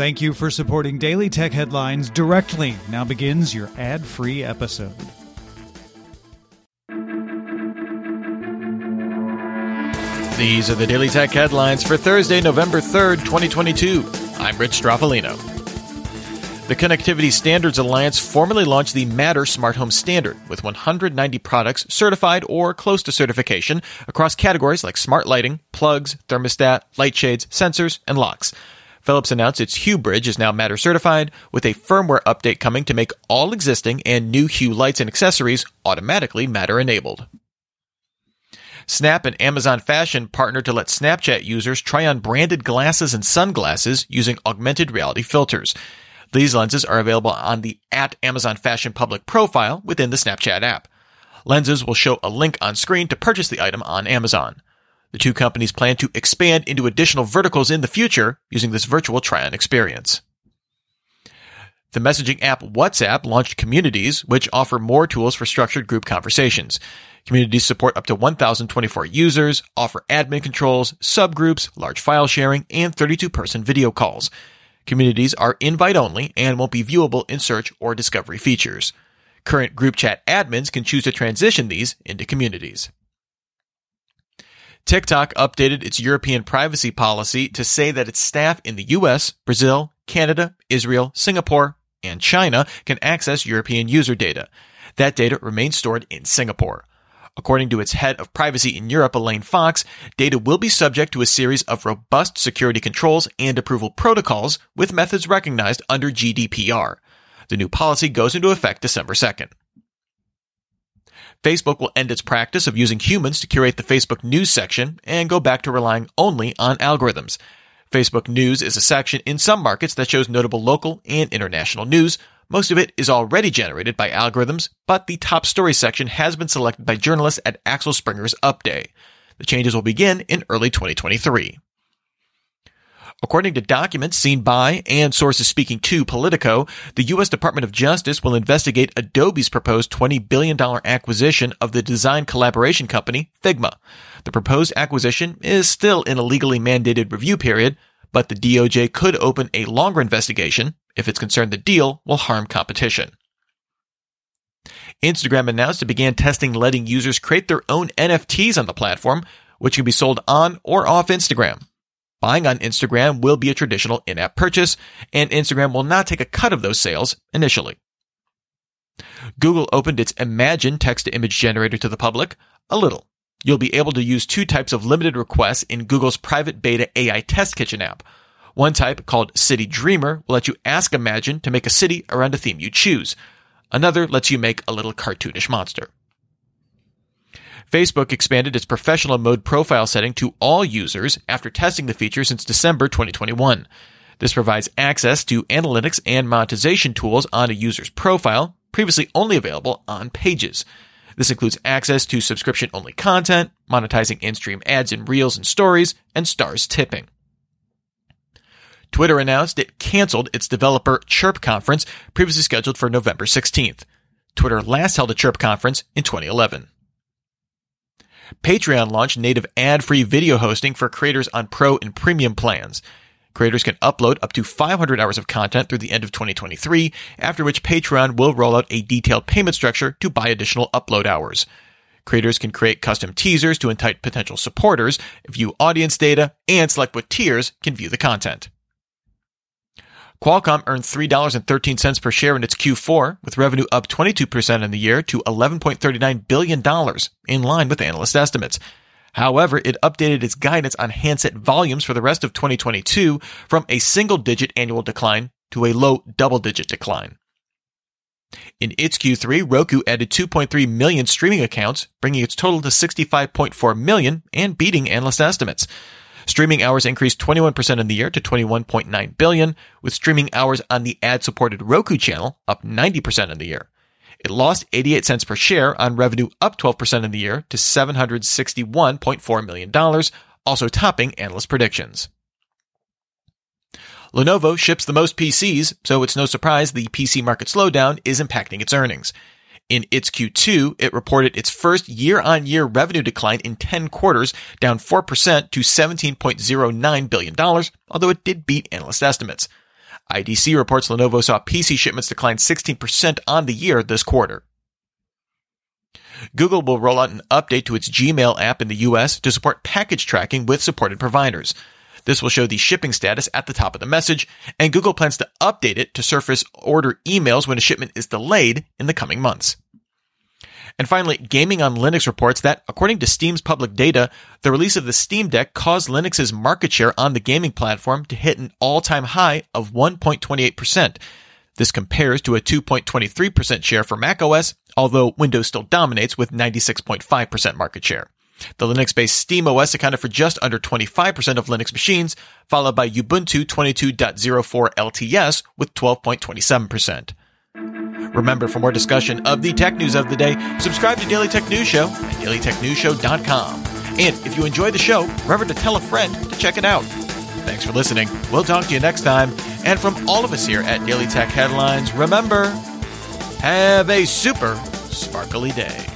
Thank you for supporting Daily Tech Headlines directly. Now begins your ad-free episode. These are the Daily Tech Headlines for Thursday, November 3rd, 2022. I'm Rich Strappolino. The Connectivity Standards Alliance formally launched the Matter Smart Home Standard, with 190 products certified or close to certification across categories like smart lighting, plugs, thermostat, light shades, sensors, and locks. Philips announced its Hue bridge is now Matter certified, with a firmware update coming to make all existing and new Hue lights and accessories automatically Matter enabled. Snap and Amazon Fashion partnered to let Snapchat users try on branded glasses and sunglasses using augmented reality filters. These lenses are available on the @AmazonFashion public profile within the Snapchat app. Lenses will show a link on screen to purchase the item on Amazon. The two companies plan to expand into additional verticals in the future using this virtual try-on experience. The messaging app WhatsApp launched Communities, which offer more tools for structured group conversations. Communities support up to 1,024 users, offer admin controls, subgroups, large file sharing, and 32-person video calls. Communities are invite-only and won't be viewable in search or discovery features. Current group chat admins can choose to transition these into communities. TikTok updated its European privacy policy to say that its staff in the U.S., Brazil, Canada, Israel, Singapore, and China can access European user data. That data remains stored in Singapore. According to its head of privacy in Europe, Elaine Fox, data will be subject to a series of robust security controls and approval protocols with methods recognized under GDPR. The new policy goes into effect December 2nd. Facebook will end its practice of using humans to curate the Facebook News section and go back to relying only on algorithms. Facebook News is a section in some markets that shows notable local and international news. Most of it is already generated by algorithms, but the top story section has been selected by journalists at Axel Springer's Upday. The changes will begin in early 2023. According to documents seen by and sources speaking to Politico, the U.S. Department of Justice will investigate Adobe's proposed $20 billion acquisition of the design collaboration company Figma. The proposed acquisition is still in a legally mandated review period, but the DOJ could open a longer investigation if it's concerned the deal will harm competition. Instagram announced it began testing letting users create their own NFTs on the platform, which can be sold on or off Instagram. Buying on Instagram will be a traditional in-app purchase, and Instagram will not take a cut of those sales initially. Google opened its Imagine text-to-image generator to the public a little. You'll be able to use two types of limited requests in Google's private beta AI test kitchen app. One type, called City Dreamer, will let you ask Imagine to make a city around a theme you choose. Another lets you make a little cartoonish monster. Facebook expanded its professional mode profile setting to all users after testing the feature since December 2021. This provides access to analytics and monetization tools on a user's profile, previously only available on pages. This includes access to subscription-only content, monetizing in-stream ads in Reels and Stories, and stars tipping. Twitter announced it canceled its developer Chirp conference, previously scheduled for November 16th. Twitter last held a Chirp conference in 2011. Patreon launched native ad-free video hosting for creators on Pro and Premium plans. Creators can upload up to 500 hours of content through the end of 2023, after which Patreon will roll out a detailed payment structure to buy additional upload hours. Creators can create custom teasers to entice potential supporters, view audience data, and select what tiers can view the content. Qualcomm earned $3.13 per share in its Q4, with revenue up 22% in the year to $11.39 billion, in line with analyst estimates. However, it updated its guidance on handset volumes for the rest of 2022 from a single-digit annual decline to a low double-digit decline. In its Q3, Roku added 2.3 million streaming accounts, bringing its total to 65.4 million and beating analyst estimates. Streaming hours increased 21% in the year to 21.9 billion, with streaming hours on the ad-supported Roku channel up 90% in the year. It lost 88 cents per share on revenue up 12% in the year to $761.4 million, also topping analyst predictions. Lenovo ships the most PCs, so it's no surprise the PC market slowdown is impacting its earnings. In its Q2, it reported its first year-on-year revenue decline in 10 quarters, down 4% to $17.09 billion, although it did beat analyst estimates. IDC reports Lenovo saw PC shipments decline 16% on the year this quarter. Google will roll out an update to its Gmail app in the U.S. to support package tracking with supported providers. This will show the shipping status at the top of the message, and Google plans to update it to surface order emails when a shipment is delayed in the coming months. And finally, Gaming on Linux reports that, according to Steam's public data, the release of the Steam Deck caused Linux's market share on the gaming platform to hit an all-time high of 1.28%. This compares to a 2.23% share for macOS, although Windows still dominates with 96.5% market share. The Linux-based SteamOS accounted for just under 25% of Linux machines, followed by Ubuntu 22.04 LTS with 12.27%. Remember, for more discussion of the tech news of the day, subscribe to Daily Tech News Show at dailytechnewsshow.com. And if you enjoy the show, remember to tell a friend to check it out. Thanks for listening. We'll talk to you next time. And from all of us here at Daily Tech Headlines, remember, have a super sparkly day.